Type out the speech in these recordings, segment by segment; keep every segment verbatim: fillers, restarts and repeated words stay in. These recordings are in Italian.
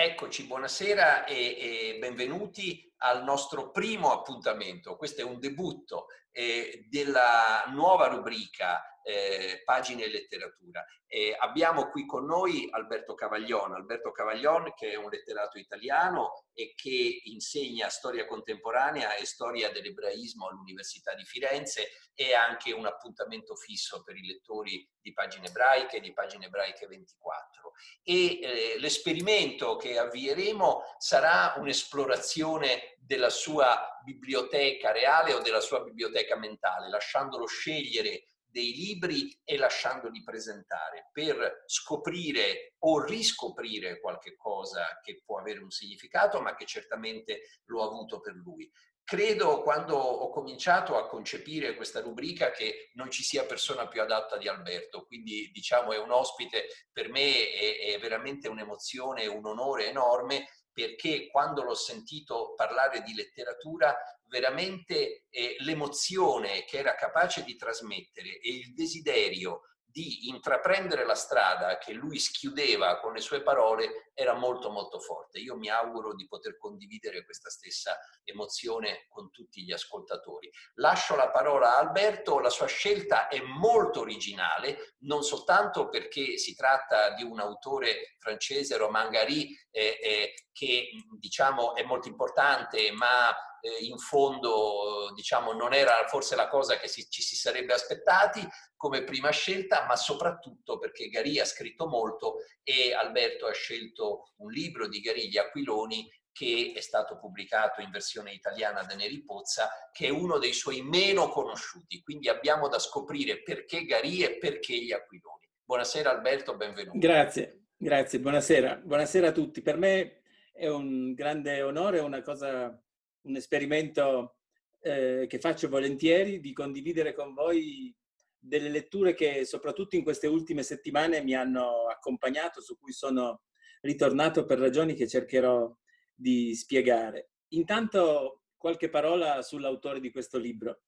Eccoci, buonasera e, e benvenuti al nostro primo appuntamento. Questo è un debutto eh, della nuova rubrica eh, Pagine e Letteratura. Eh, abbiamo qui con noi Alberto Cavaglion, Alberto Cavaglion che è un letterato italiano e che insegna storia contemporanea e storia dell'ebraismo all'Università di Firenze. È anche un appuntamento fisso per i lettori di Pagine Ebraiche, di Pagine Ebraiche ventiquattro. E eh, l'esperimento che avvieremo sarà un'esplorazione della sua biblioteca reale o della sua biblioteca mentale, lasciandolo scegliere dei libri e lasciandoli presentare per scoprire o riscoprire qualche cosa che può avere un significato, ma che certamente lo ha avuto per lui. Credo, quando ho cominciato a concepire questa rubrica, che non ci sia persona più adatta di Alberto, quindi diciamo è un ospite, per me è, è veramente un'emozione, un onore enorme, perché quando l'ho sentito parlare di letteratura veramente eh, l'emozione che era capace di trasmettere e il desiderio di intraprendere la strada che lui schiudeva con le sue parole era molto molto forte. Io mi auguro di poter condividere questa stessa emozione con tutti gli ascoltatori. Lascio la parola a Alberto. La sua scelta è molto originale, non soltanto perché si tratta di un autore francese, Romain Gary, eh, eh, che diciamo è molto importante, ma eh, in fondo diciamo non era forse la cosa che si, ci si sarebbe aspettati come prima scelta, ma soprattutto perché Gary ha scritto molto e Alberto ha scelto un libro di Gary, Gli aquiloni, che è stato pubblicato in versione italiana da Neri Pozza, che è uno dei suoi meno conosciuti. Quindi abbiamo da scoprire perché Gary e perché Gli aquiloni. Buonasera Alberto, benvenuto. Grazie, grazie, buonasera. Buonasera a tutti. Per me è un grande onore, una cosa, un esperimento eh, che faccio volentieri, di condividere con voi delle letture che soprattutto in queste ultime settimane mi hanno accompagnato, su cui sono ritornato per ragioni che cercherò di spiegare. Intanto qualche parola sull'autore di questo libro.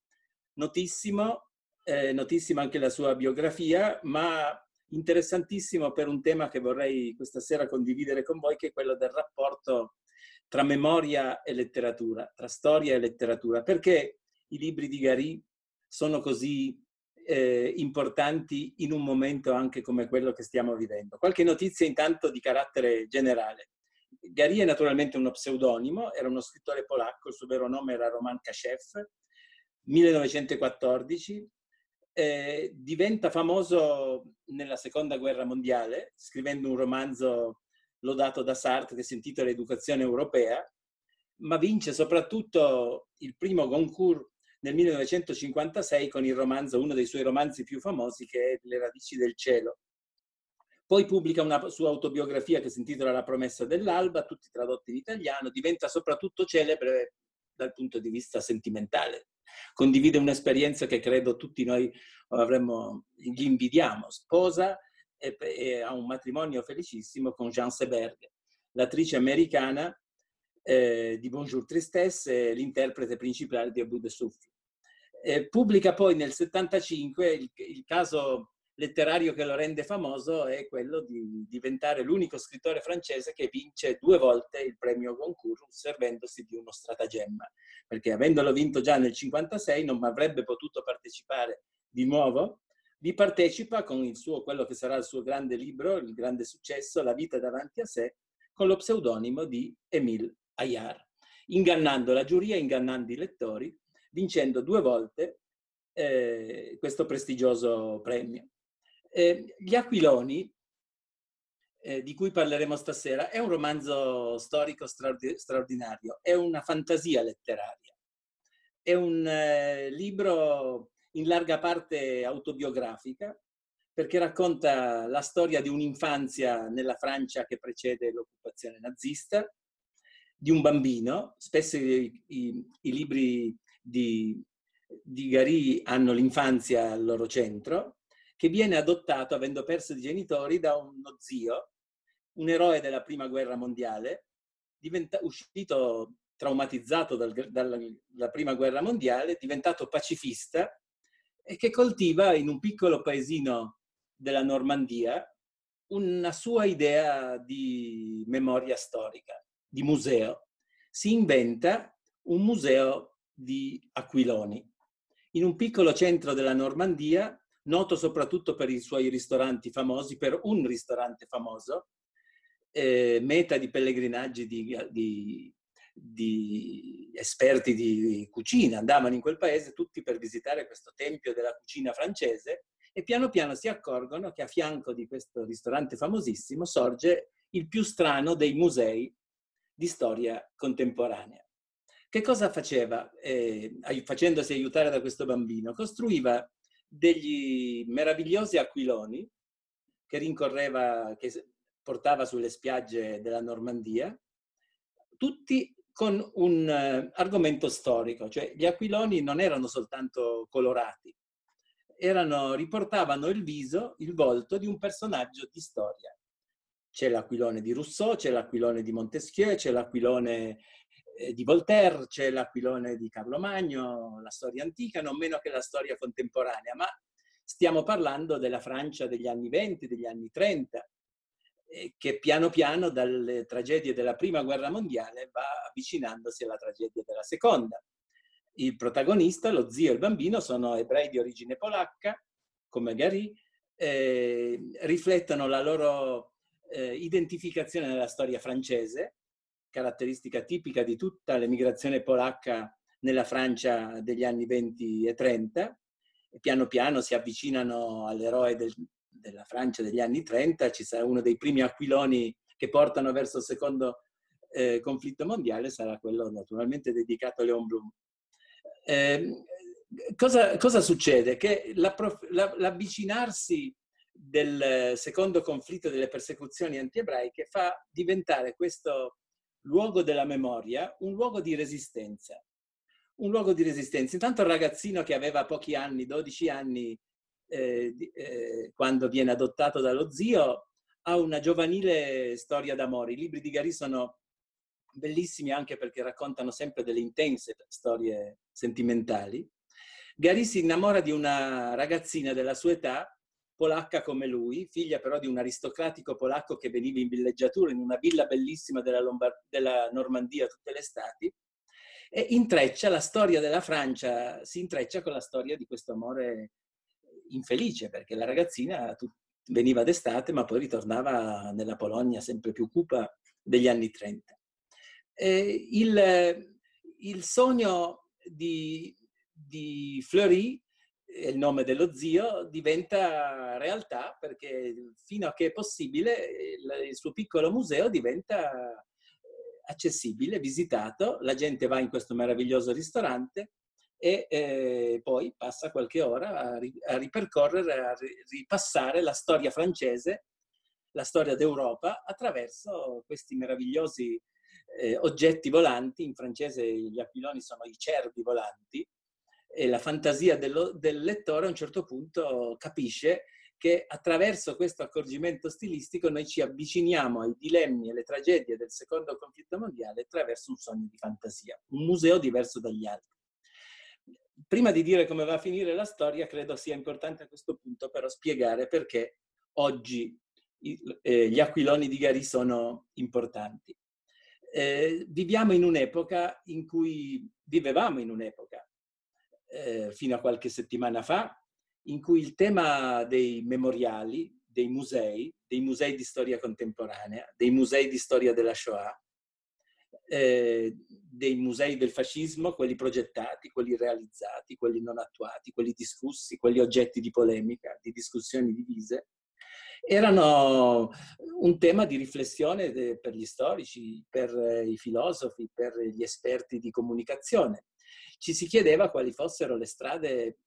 Notissimo, eh, notissima anche la sua biografia, ma interessantissimo per un tema che vorrei questa sera condividere con voi, che è quello del rapporto tra memoria e letteratura, tra storia e letteratura. Perché i libri di Gary sono così eh, importanti in un momento anche come quello che stiamo vivendo? Qualche notizia intanto di carattere generale. Gary è naturalmente uno pseudonimo, era uno scrittore polacco, il suo vero nome era Roman Kaszew, millenovecentoquattordici, Eh, diventa famoso nella seconda guerra mondiale scrivendo un romanzo lodato da Sartre che si intitola Educazione europea, ma vince soprattutto il primo Goncourt nel millenovecentocinquantasei con il romanzo, uno dei suoi romanzi più famosi, che è Le radici del cielo. Poi pubblica una sua autobiografia che si intitola La promessa dell'alba, tutti tradotti in italiano. Diventa soprattutto celebre dal punto di vista sentimentale. Condivide un'esperienza che credo tutti noi avremmo, gli invidiamo. Sposa e, e ha un matrimonio felicissimo con Jean Seberg, l'attrice americana eh, di Bonjour Tristesse, l'interprete principale di Abou de Souffle. Eh, pubblica poi nel settantacinque, il, il caso letterario che lo rende famoso è quello di diventare l'unico scrittore francese che vince due volte il premio Goncourt servendosi di uno stratagemma, perché avendolo vinto già nel cinquantasei non avrebbe potuto partecipare di nuovo. Vi partecipa con il suo, quello che sarà il suo grande libro, il grande successo, La vita davanti a sé, con lo pseudonimo di Emile Ajar, ingannando la giuria, ingannando i lettori, vincendo due volte eh, questo prestigioso premio. Eh, Gli aquiloni, eh, di cui parleremo stasera, è un romanzo storico straordin- straordinario, è una fantasia letteraria, è un eh, libro in larga parte autobiografica, perché racconta la storia di un'infanzia nella Francia che precede l'occupazione nazista, di un bambino. Spesso i, i, i libri di, di Gary hanno l'infanzia al loro centro, che viene adottato, avendo perso i genitori, da uno zio, un eroe della prima guerra mondiale, diventa, uscito traumatizzato dal, dalla, dalla prima guerra mondiale, diventato pacifista, e che coltiva in un piccolo paesino della Normandia una sua idea di memoria storica, di museo. Si inventa un museo di aquiloni in un piccolo centro della Normandia, noto soprattutto per i suoi ristoranti famosi, per un ristorante famoso, eh, meta di pellegrinaggi di, di, di esperti di cucina. Andavano in quel paese tutti per visitare questo tempio della cucina francese e piano piano si accorgono che a fianco di questo ristorante famosissimo sorge il più strano dei musei di storia contemporanea. Che cosa faceva, eh, facendosi aiutare da questo bambino? Costruiva degli meravigliosi aquiloni che rincorreva, che portava sulle spiagge della Normandia, tutti con un uh, argomento storico, cioè gli aquiloni non erano soltanto colorati, erano, riportavano il viso, il volto di un personaggio di storia. C'è l'aquilone di Rousseau, c'è l'aquilone di Montesquieu, c'è l'aquilone di Voltaire, c'è l'aquilone di Carlo Magno, la storia antica, non meno che la storia contemporanea, ma stiamo parlando della Francia degli anni venti, degli anni trenta, che piano piano dalle tragedie della Prima Guerra Mondiale va avvicinandosi alla tragedia della Seconda. Il protagonista, lo zio e il bambino, sono ebrei di origine polacca, come Gary, eh, riflettono la loro eh, identificazione nella storia francese, caratteristica tipica di tutta l'emigrazione polacca nella Francia degli anni venti e trenta. E piano piano si avvicinano all'eroe del, della Francia degli anni trenta, ci sarà uno dei primi aquiloni che portano verso il secondo eh, conflitto mondiale, sarà quello naturalmente dedicato a Léon Blum. Eh, cosa, cosa succede? Che l'avvicinarsi del secondo conflitto, delle persecuzioni antiebraiche, fa diventare questo luogo della memoria un luogo di resistenza, un luogo di resistenza. Intanto il ragazzino che aveva pochi anni, dodici anni, eh, eh, quando viene adottato dallo zio, ha una giovanile storia d'amore. I libri di Gary sono bellissimi anche perché raccontano sempre delle intense storie sentimentali. Gary si innamora di una ragazzina della sua età, polacca come lui, figlia però di un aristocratico polacco che veniva in villeggiatura, in una villa bellissima della, Lombard- della Normandia tutte le estati, e intreccia la storia della Francia, si intreccia con la storia di questo amore infelice, perché la ragazzina veniva d'estate ma poi ritornava nella Polonia sempre più cupa degli anni trenta. E il, il sogno di, di Fleury, il nome dello zio, diventa realtà, perché fino a che è possibile il suo piccolo museo diventa accessibile, visitato, la gente va in questo meraviglioso ristorante e eh, poi passa qualche ora a, ri a ripercorrere, a ri ripassare la storia francese, la storia d'Europa, attraverso questi meravigliosi eh, oggetti volanti. In francese gli aquiloni sono i cervi volanti, e la fantasia dello, del lettore a un certo punto capisce che attraverso questo accorgimento stilistico noi ci avviciniamo ai dilemmi e alle tragedie del secondo conflitto mondiale attraverso un sogno di fantasia, un museo diverso dagli altri. Prima di dire come va a finire la storia, credo sia importante a questo punto però spiegare perché oggi eh, gli aquiloni di Gary sono importanti. Eh, viviamo in un'epoca in cui vivevamo in un'epoca, Eh, fino a qualche settimana fa, in cui il tema dei memoriali, dei musei, dei musei di storia contemporanea, dei musei di storia della Shoah, eh, dei musei del fascismo, quelli progettati, quelli realizzati, quelli non attuati, quelli discussi, quelli oggetti di polemica, di discussioni divise, erano un tema di riflessione de, per gli storici, per i filosofi, per gli esperti di comunicazione. Ci si chiedeva quali fossero le strade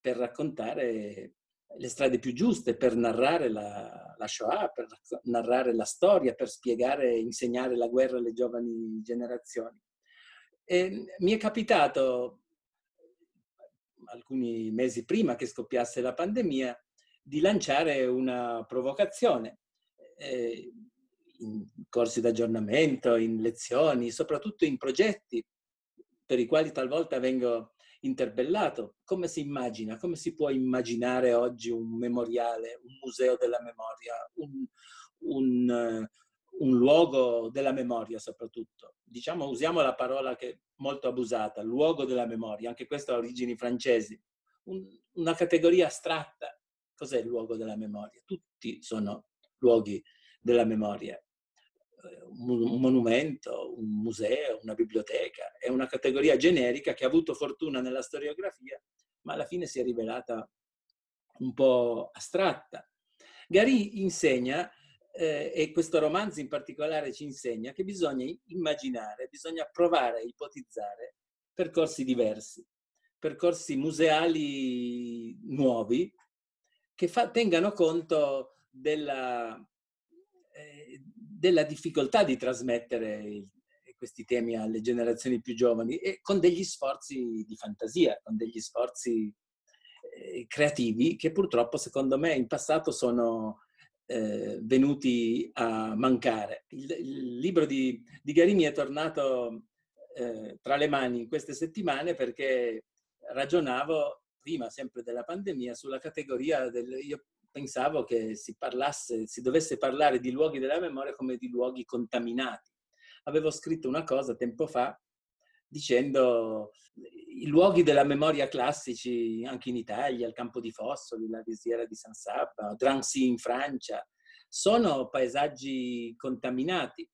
per raccontare, le strade più giuste per narrare la, la Shoah, per narrare la storia, per spiegare, insegnare la guerra alle giovani generazioni. E mi è capitato, alcuni mesi prima che scoppiasse la pandemia, di lanciare una provocazione, eh, in corsi di aggiornamento, in lezioni, soprattutto in progetti per i quali talvolta vengo interpellato. Come si immagina? Come si può immaginare oggi un memoriale, un museo della memoria, un, un, un luogo della memoria soprattutto? Diciamo, usiamo la parola che è molto abusata, luogo della memoria, anche questo ha origini francesi. Un, una categoria astratta. Cos'è il luogo della memoria? Tutti sono luoghi della memoria. Un monumento, un museo, una biblioteca, è una categoria generica che ha avuto fortuna nella storiografia, ma alla fine si è rivelata un po' astratta. Gary insegna, eh, e questo romanzo in particolare ci insegna, che bisogna immaginare, bisogna provare, ipotizzare percorsi diversi, percorsi museali nuovi, che fa, tengano conto della... Eh, della difficoltà di trasmettere questi temi alle generazioni più giovani, e con degli sforzi di fantasia, con degli sforzi eh, creativi che purtroppo secondo me in passato sono eh, venuti a mancare. Il, il libro di, di Gary mi è tornato eh, tra le mani in queste settimane perché ragionavo, prima sempre della pandemia, sulla categoria del... Io pensavo che si parlasse, si dovesse parlare di luoghi della memoria come di luoghi contaminati. Avevo scritto una cosa tempo fa dicendo i luoghi della memoria classici anche in Italia, il Campo di Fossoli, la Risiera di San Saba, Drancy in Francia, sono paesaggi contaminati,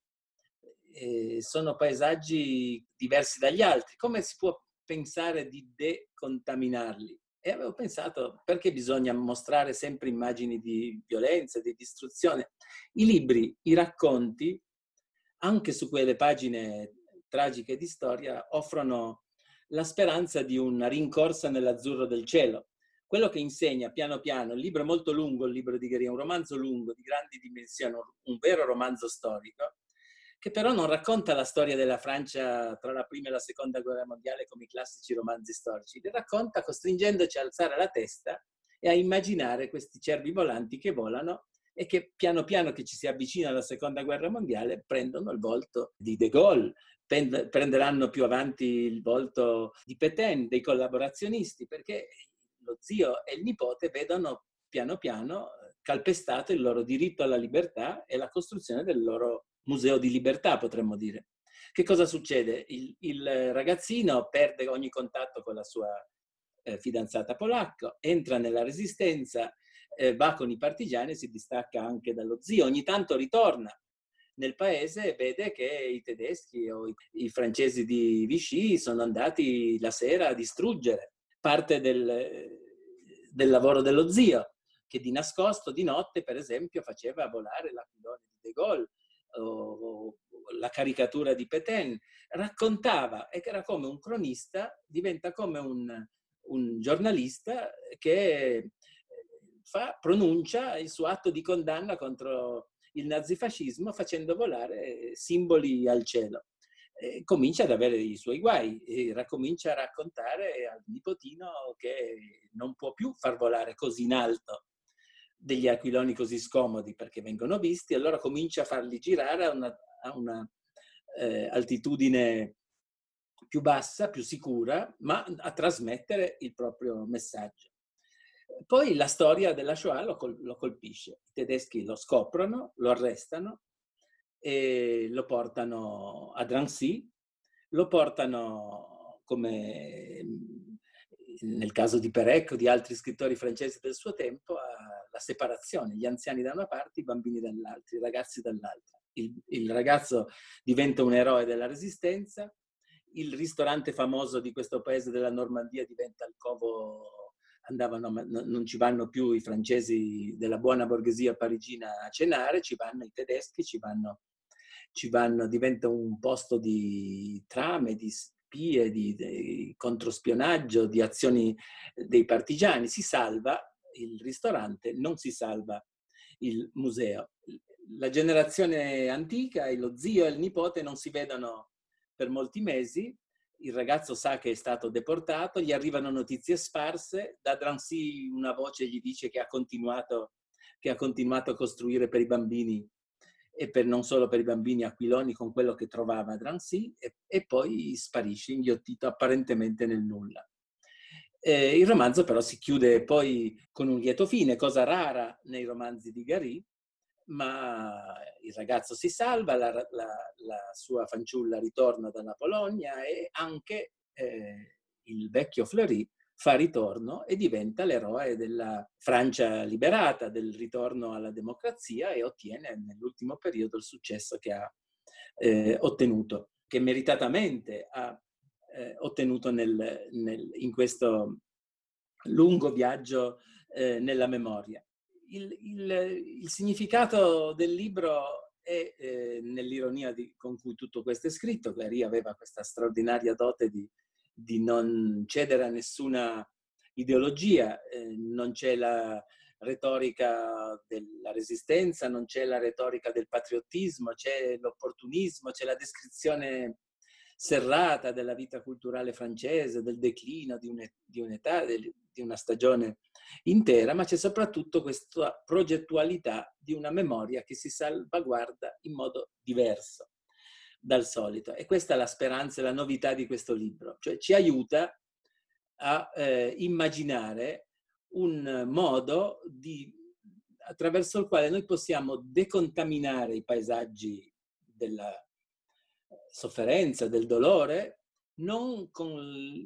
eh, sono paesaggi diversi dagli altri. Come si può pensare di decontaminarli? E avevo pensato, perché bisogna mostrare sempre immagini di violenza, di distruzione? I libri, i racconti, anche su quelle pagine tragiche di storia, offrono la speranza di una rincorsa nell'azzurro del cielo. Quello che insegna piano piano, il libro è molto lungo, il libro di Gary, è un romanzo lungo, di grandi dimensioni, un vero romanzo storico, che però non racconta la storia della Francia tra la prima e la seconda guerra mondiale come i classici romanzi storici, le racconta costringendoci a alzare la testa e a immaginare questi cervi volanti che volano e che piano piano che ci si avvicina alla seconda guerra mondiale prendono il volto di De Gaulle, prenderanno più avanti il volto di Pétain, dei collaborazionisti, perché lo zio e il nipote vedono piano piano calpestato il loro diritto alla libertà e la costruzione del loro museo di libertà, potremmo dire. Che cosa succede? Il, il ragazzino perde ogni contatto con la sua eh, fidanzata polacca, entra nella resistenza, eh, va con i partigiani, si distacca anche dallo zio, ogni tanto ritorna nel paese e vede che i tedeschi o i, i francesi di Vichy sono andati la sera a distruggere parte del, del lavoro dello zio, che di nascosto, di notte, per esempio, faceva volare l'aquilone di De Gaulle, o la caricatura di Pétain, raccontava, e che era come un cronista, diventa come un, un giornalista che fa, pronuncia il suo atto di condanna contro il nazifascismo facendo volare simboli al cielo. E comincia ad avere i suoi guai, e comincia a raccontare al nipotino che non può più far volare così in alto degli aquiloni così scomodi perché vengono visti, allora comincia a farli girare a una, a una eh, altitudine più bassa, più sicura, ma a trasmettere il proprio messaggio. Poi la storia della Shoah lo, col- lo colpisce, i tedeschi lo scoprono, lo arrestano e lo portano a Drancy, lo portano come nel caso di Perec o di altri scrittori francesi del suo tempo alla separazione, gli anziani da una parte, i bambini dall'altra, i ragazzi dall'altra. Il, il ragazzo diventa un eroe della resistenza, il ristorante famoso di questo paese della Normandia diventa il covo, andavano, non ci vanno più i francesi della buona borghesia parigina a cenare, ci vanno i tedeschi, ci vanno, ci vanno diventa un posto di trame, di Di, di controspionaggio, di azioni dei partigiani. Si salva il ristorante, non si salva il museo. La generazione antica, lo zio e il nipote non si vedono per molti mesi, il ragazzo sa che è stato deportato, gli arrivano notizie sparse, da Drancy una voce gli dice che ha continuato, che ha continuato a costruire per i bambini e per, non solo per i bambini aquiloni, con quello che trovava a Drancy, e, e poi sparisce, inghiottito apparentemente nel nulla. Eh, il romanzo però si chiude poi con un lieto fine, cosa rara nei romanzi di Gary, ma il ragazzo si salva, la, la, la sua fanciulla ritorna dalla Polonia e anche eh, il vecchio Fleury fa ritorno e diventa l'eroe della Francia liberata, del ritorno alla democrazia, e ottiene nell'ultimo periodo il successo che ha eh, ottenuto, che meritatamente ha eh, ottenuto nel, nel, in questo lungo viaggio eh, nella memoria. Il, il, il significato del libro è eh, nell'ironia di, con cui tutto questo è scritto. Gary aveva questa straordinaria dote di, di non cedere a nessuna ideologia, eh, non c'è la retorica della resistenza, non c'è la retorica del patriottismo, c'è l'opportunismo, c'è la descrizione serrata della vita culturale francese, del declino di, un, di un'età, del, di una stagione intera, ma c'è soprattutto questa progettualità di una memoria che si salvaguarda in modo diverso dal solito. E questa è la speranza e la novità di questo libro, cioè ci aiuta a eh, immaginare un modo di, attraverso il quale noi possiamo decontaminare i paesaggi della sofferenza, del dolore, non con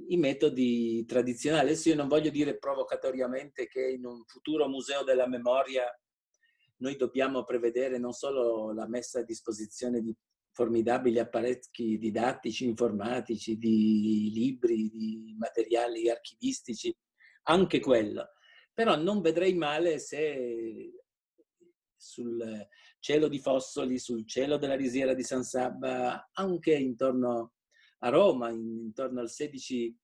i metodi tradizionali. Adesso io non voglio dire provocatoriamente che in un futuro museo della memoria noi dobbiamo prevedere non solo la messa a disposizione di formidabili apparecchi didattici, informatici, di libri, di materiali archivistici, anche quello. Però non vedrei male se sul cielo di Fossoli, sul cielo della Risiera di San Saba, anche intorno a Roma, intorno al sedici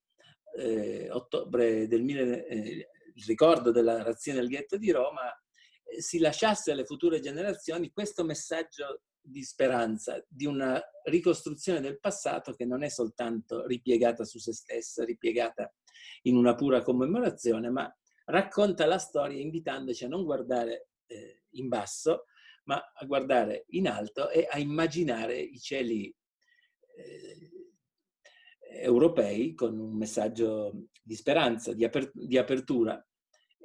eh, ottobre del mille, eh, il ricordo della razzia del ghetto di Roma, eh, si lasciasse alle future generazioni questo messaggio di speranza, di una ricostruzione del passato che non è soltanto ripiegata su se stessa, ripiegata in una pura commemorazione, ma racconta la storia invitandoci a non guardare eh, in basso, ma a guardare in alto e a immaginare i cieli eh, europei con un messaggio di speranza, di, aper- di apertura,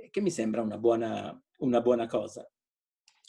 che mi sembra una buona, una buona cosa.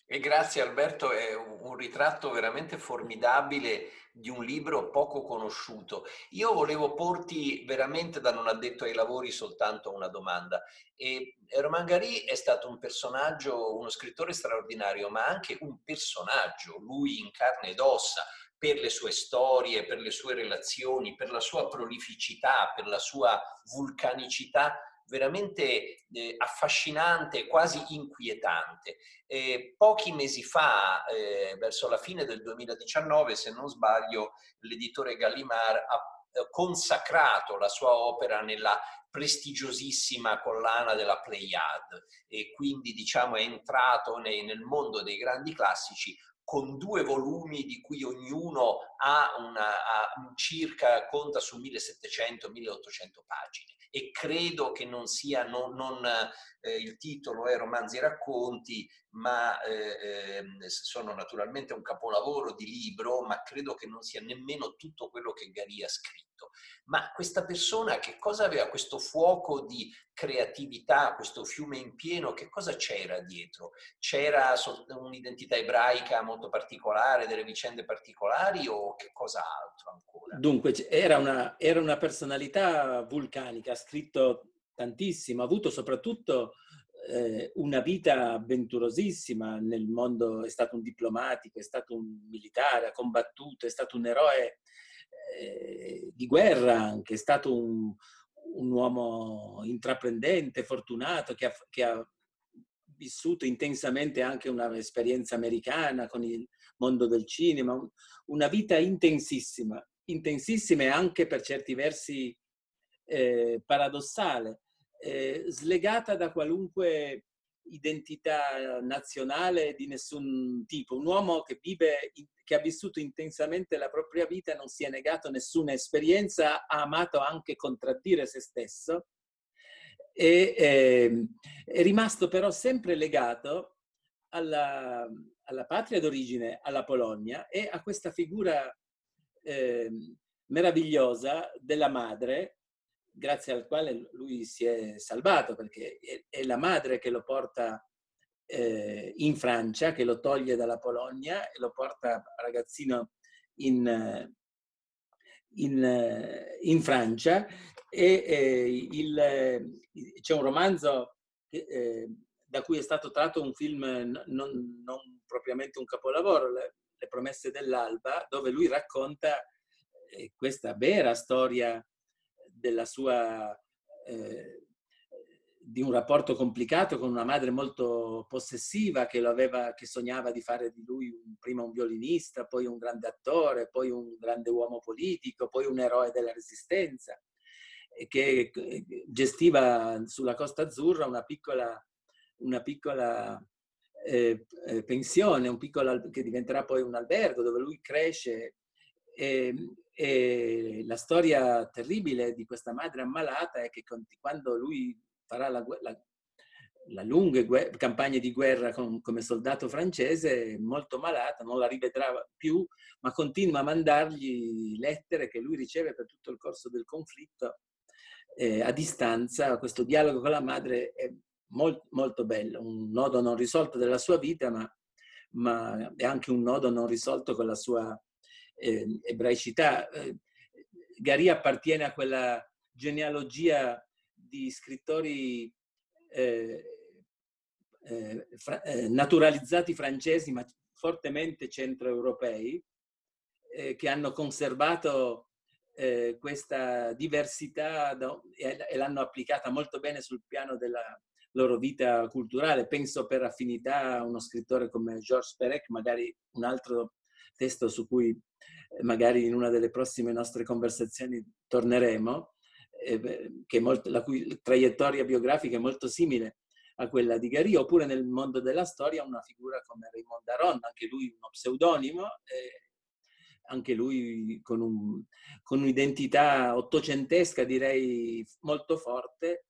E grazie Alberto, è un ritratto veramente formidabile di un libro poco conosciuto. Io volevo porti veramente da non addetto ai lavori soltanto una domanda. E Romain Gary è stato un personaggio, uno scrittore straordinario, ma anche un personaggio, lui in carne ed ossa, per le sue storie, per le sue relazioni, per la sua prolificità, per la sua vulcanicità, veramente eh, affascinante, quasi inquietante. Eh, pochi mesi fa, eh, verso la fine del duemiladiciannove, se non sbaglio, l'editore Gallimard ha consacrato la sua opera nella prestigiosissima collana della Pleiade, e quindi diciamo è entrato nei, nel mondo dei grandi classici, con due volumi di cui ognuno ha una, ha circa, conta su millesettecento milleottocento pagine, e credo che non sia, non, non eh, il titolo è Romanzi e Racconti, ma eh, sono naturalmente un capolavoro di libro, ma credo che non sia nemmeno tutto quello che Gary ha scritto. Ma questa persona che cosa aveva, questo fuoco di creatività, questo fiume in pieno, che cosa c'era dietro? C'era un'identità ebraica molto particolare, delle vicende particolari, o che cosa altro ancora? Dunque, era una, era una personalità vulcanica, ha scritto tantissimo, ha avuto soprattutto eh, una vita avventurosissima nel mondo, è stato un diplomatico, è stato un militare, ha combattuto, è stato un eroe eh, di guerra anche, è stato un un uomo intraprendente, fortunato, che ha, che ha vissuto intensamente anche un'esperienza americana con il mondo del cinema, una vita intensissima, intensissima e anche per certi versi eh, paradossale, eh, slegata da qualunque identità nazionale di nessun tipo, un uomo che vive, che ha vissuto intensamente la propria vita, non si è negato nessuna esperienza, ha amato anche contraddire se stesso e eh, è rimasto però sempre legato alla, alla patria d'origine, alla Polonia, e a questa figura eh, meravigliosa della madre grazie al quale lui si è salvato, perché è la madre che lo porta eh, in Francia, che lo toglie dalla Polonia e lo porta ragazzino in, in, in Francia. E eh, c'è un romanzo che, eh, da cui è stato tratto un film non, non propriamente un capolavoro, Le, Le promesse dell'alba, dove lui racconta eh, questa vera storia della sua, eh, di un rapporto complicato con una madre molto possessiva che, lo aveva, che sognava di fare di lui un, prima un violinista, poi un grande attore, poi un grande uomo politico, poi un eroe della Resistenza, che gestiva sulla Costa Azzurra una piccola, una piccola eh, pensione, un piccolo, che diventerà poi un albergo dove lui cresce. E, e la storia terribile di questa madre ammalata è che quando lui farà la, la, la lunghe guerre, campagne di guerra con, come soldato francese, molto malata, non la rivedrà più, ma continua a mandargli lettere che lui riceve per tutto il corso del conflitto. Eh, a distanza, questo dialogo con la madre è molto, molto bello, un nodo non risolto della sua vita, ma, ma è anche un nodo non risolto con la sua eh, ebraicità. Eh, Gary appartiene a quella genealogia di scrittori eh, eh, fra, eh, naturalizzati francesi, ma fortemente centroeuropei, eh, che hanno conservato Eh, questa diversità da, e, e l'hanno applicata molto bene sul piano della loro vita culturale. Penso per affinità a uno scrittore come Georges Perec, magari un altro testo su cui eh, magari in una delle prossime nostre conversazioni torneremo, eh, che molto, la cui traiettoria biografica è molto simile a quella di Gary. Oppure nel mondo della storia una figura come Raymond Aron, anche lui uno pseudonimo, eh, anche lui con un, con un'identità ottocentesca, direi, molto forte,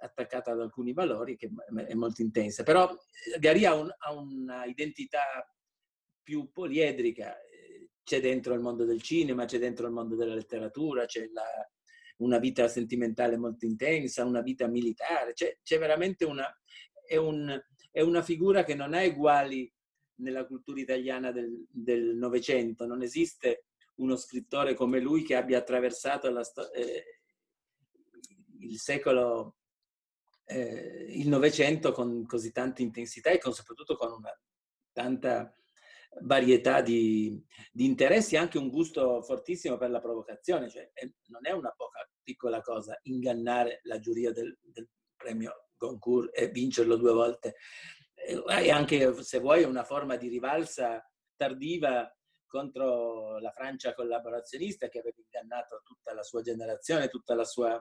attaccata ad alcuni valori, che è molto intensa. Però Gary ha, un, ha un'identità più poliedrica, c'è dentro il mondo del cinema, c'è dentro il mondo della letteratura, c'è una vita sentimentale molto intensa, una vita militare, c'è veramente una, è un, è una figura che non ha uguali nella cultura italiana del Novecento. Non esiste uno scrittore come lui che abbia attraversato la eh, il secolo, eh, il Novecento con così tanta intensità e con, soprattutto con una tanta varietà di, di interessi, anche un gusto fortissimo per la provocazione. Cioè, è, non è una poca, piccola cosa ingannare la giuria del, del premio Goncourt e vincerlo due volte. E anche, se vuoi, una forma di rivalsa tardiva contro la Francia collaborazionista, che aveva ingannato tutta la sua generazione, tutta la sua,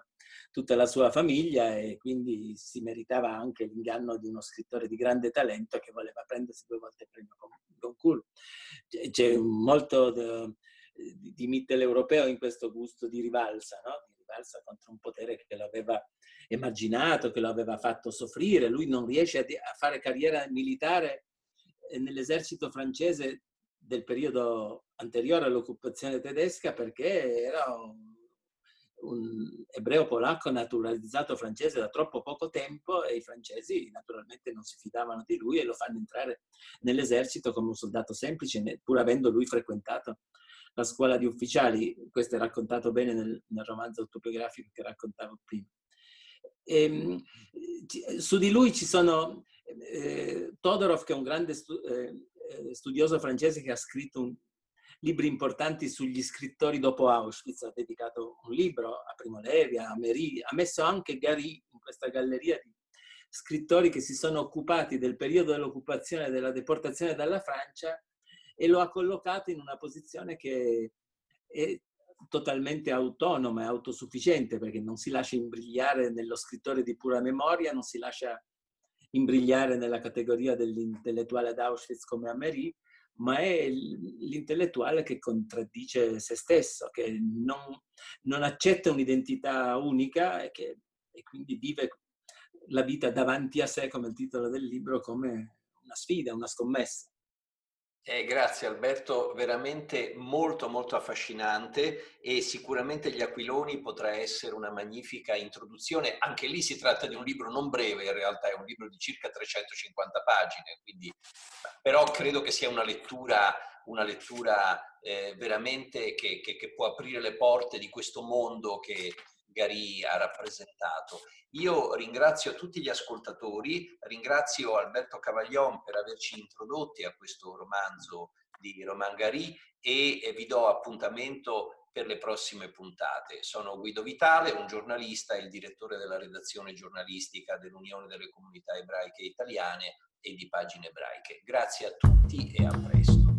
tutta la sua famiglia, e quindi si meritava anche l'inganno di uno scrittore di grande talento che voleva prendersi due volte il premio Goncourt. C'è molto di, di mitteleuropeo in questo gusto di rivalsa, no? Di rivalsa contro un potere che lo aveva emarginato, che lo aveva fatto soffrire. Lui non riesce a fare carriera militare nell'esercito francese del periodo anteriore all'occupazione tedesca, perché era un, un ebreo polacco naturalizzato francese da troppo poco tempo, e i francesi naturalmente non si fidavano di lui e lo fanno entrare nell'esercito come un soldato semplice, pur avendo lui frequentato la scuola di ufficiali. Questo è raccontato bene nel, nel romanzo autobiografico che raccontavo prima. E, su di lui ci sono eh, Todorov, che è un grande stu eh, studioso francese che ha scritto un, libri importanti sugli scrittori dopo Auschwitz, ha dedicato un libro a Primo Levi, a Méry, ha messo anche Gary in questa galleria di scrittori che si sono occupati del periodo dell'occupazione e della deportazione dalla Francia, e lo ha collocato in una posizione che è totalmente autonoma e autosufficiente, perché non si lascia imbrigliare nello scrittore di pura memoria, non si lascia imbrigliare nella categoria dell'intellettuale ad Auschwitz come Amery, ma è l'intellettuale che contraddice se stesso, che non, non accetta un'identità unica e, che, e quindi vive la vita davanti a sé, come il titolo del libro, come una sfida, una scommessa. Eh, grazie Alberto, veramente molto molto affascinante, e sicuramente Gli aquiloni potrà essere una magnifica introduzione. Anche lì si tratta di un libro non breve, in realtà è un libro di circa trecentocinquanta pagine, quindi, però credo che sia una lettura, una lettura eh, veramente che, che, che può aprire le porte di questo mondo che Gary ha rappresentato. Io ringrazio tutti gli ascoltatori, ringrazio Alberto Cavaglion per averci introdotti a questo romanzo di Romain Gary e vi do appuntamento per le prossime puntate. Sono Guido Vitale, un giornalista e il direttore della redazione giornalistica dell'Unione delle Comunità Ebraiche Italiane e di Pagine Ebraiche. Grazie a tutti e a presto.